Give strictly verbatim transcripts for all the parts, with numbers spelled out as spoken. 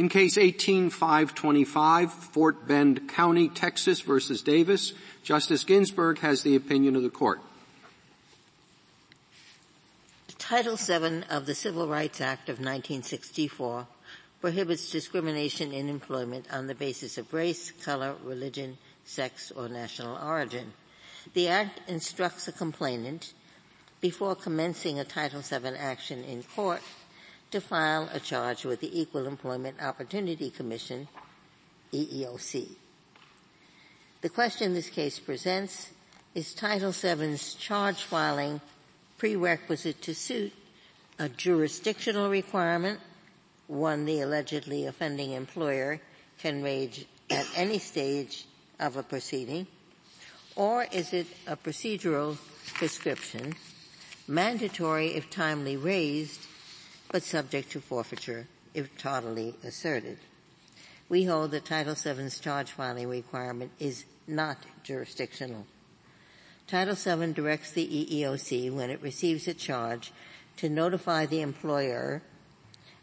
In case eighteen five twenty-five, Fort Bend County, Texas versus Davis, Justice Ginsburg has the opinion of the court. Title seven of the Civil Rights Act of nineteen sixty-four prohibits discrimination in employment on the basis of race, color, religion, sex, or national origin. The Act instructs a complainant, before commencing a Title seven action in court, to file a charge with the Equal Employment Opportunity Commission, E E O C. The question this case presents is Title seven's charge filing prerequisite to suit, a jurisdictional requirement, one the allegedly offending employer can raise at any stage of a proceeding, or is it a procedural prescription, mandatory if timely raised, but subject to forfeiture if tardily asserted? We hold that Title seven's charge filing requirement is not jurisdictional. Title seven directs the E E O C, when it receives a charge, to notify the employer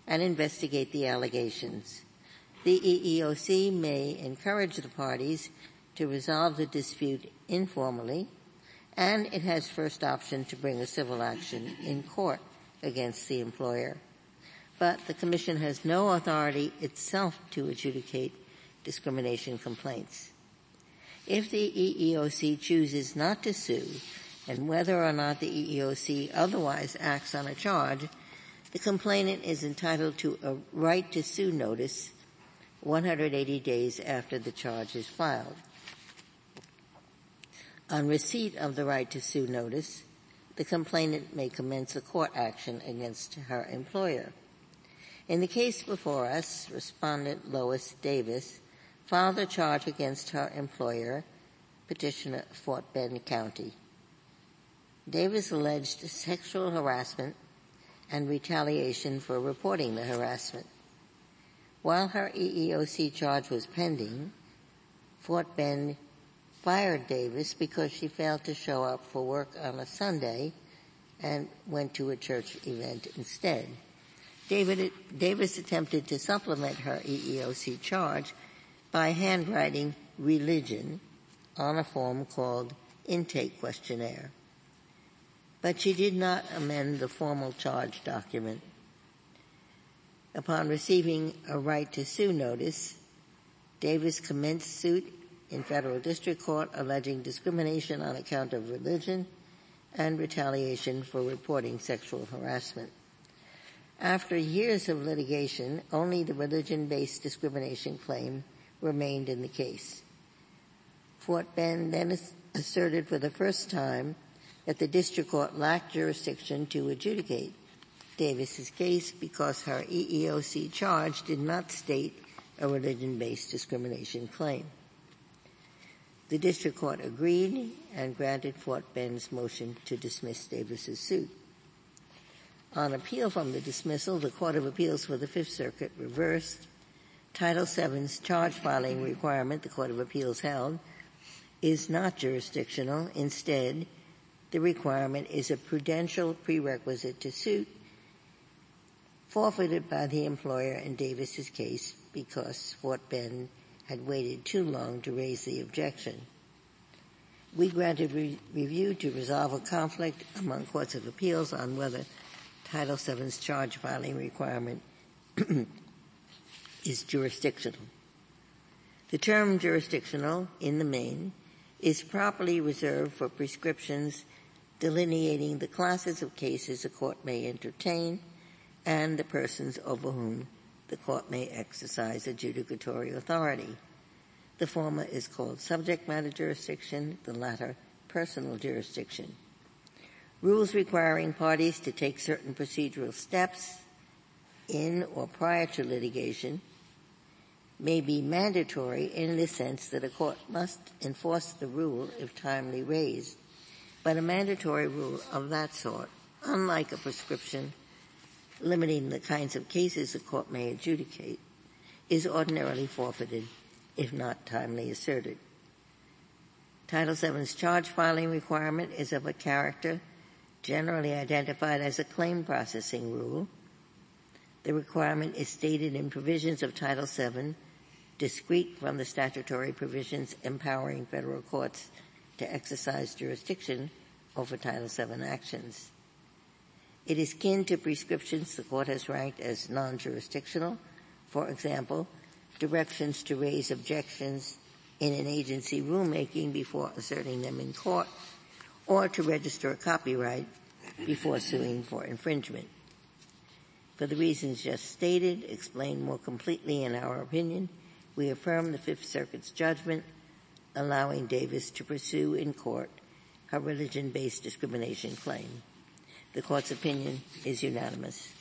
and investigate the allegations. The E E O C may encourage the parties to resolve the dispute informally, and it has first option to bring a civil action in court against the employer. But the Commission has no authority itself to adjudicate discrimination complaints. If the E E O C chooses not to sue, and whether or not the E E O C otherwise acts on a charge, the complainant is entitled to a right to sue notice one hundred eighty days after the charge is filed. On receipt of the right to sue notice, the complainant may commence a court action against her employer. In the case before us, Respondent Lois Davis filed a charge against her employer, Petitioner Fort Bend County. Davis alleged sexual harassment and retaliation for reporting the harassment. While her E E O C charge was pending, Fort Bend fired Davis because she failed to show up for work on a Sunday and went to a church event instead. David, Davis attempted to supplement her E E O C charge by handwriting religion on a form called intake questionnaire. But she did not amend the formal charge document. Upon receiving a right to sue notice, Davis commenced suit in federal district court alleging discrimination on account of religion and retaliation for reporting sexual harassment. After years of litigation, only the religion-based discrimination claim remained in the case. Fort Bend then asserted for the first time that the district court lacked jurisdiction to adjudicate Davis's case because her E E O C charge did not state a religion-based discrimination claim. The district court agreed and granted Fort Bend's motion to dismiss Davis's suit. On appeal from the dismissal, the Court of Appeals for the Fifth Circuit reversed. Title seven's charge filing requirement, the Court of Appeals held, is not jurisdictional. Instead, the requirement is a prudential prerequisite to suit, forfeited by the employer in Davis's case because Fort Bend had waited too long to raise the objection. We granted re- review to resolve a conflict among courts of appeals on whether Title seven's charge filing requirement is jurisdictional. The term jurisdictional, in the main, is properly reserved for prescriptions delineating the classes of cases a court may entertain and the persons over whom the court may exercise adjudicatory authority. The former is called subject matter jurisdiction, the latter personal jurisdiction. Rules requiring parties to take certain procedural steps in or prior to litigation may be mandatory in the sense that a court must enforce the rule if timely raised. But a mandatory rule of that sort, unlike a prescription limiting the kinds of cases a court may adjudicate, is ordinarily forfeited if not timely asserted. Title seven's charge filing requirement is of a character generally identified as a claim processing rule, The requirement is stated in provisions of Title seven, discrete from the statutory provisions empowering federal courts to exercise jurisdiction over Title seven actions. It is kin to prescriptions the Court has ranked as non-jurisdictional, for example, directions to raise objections in an agency rulemaking before asserting them in court, or to register a copyright before suing for infringement. For the reasons just stated, explained more completely in our opinion, we affirm the Fifth Circuit's judgment allowing Davis to pursue in court her religion-based discrimination claim. The Court's opinion is unanimous.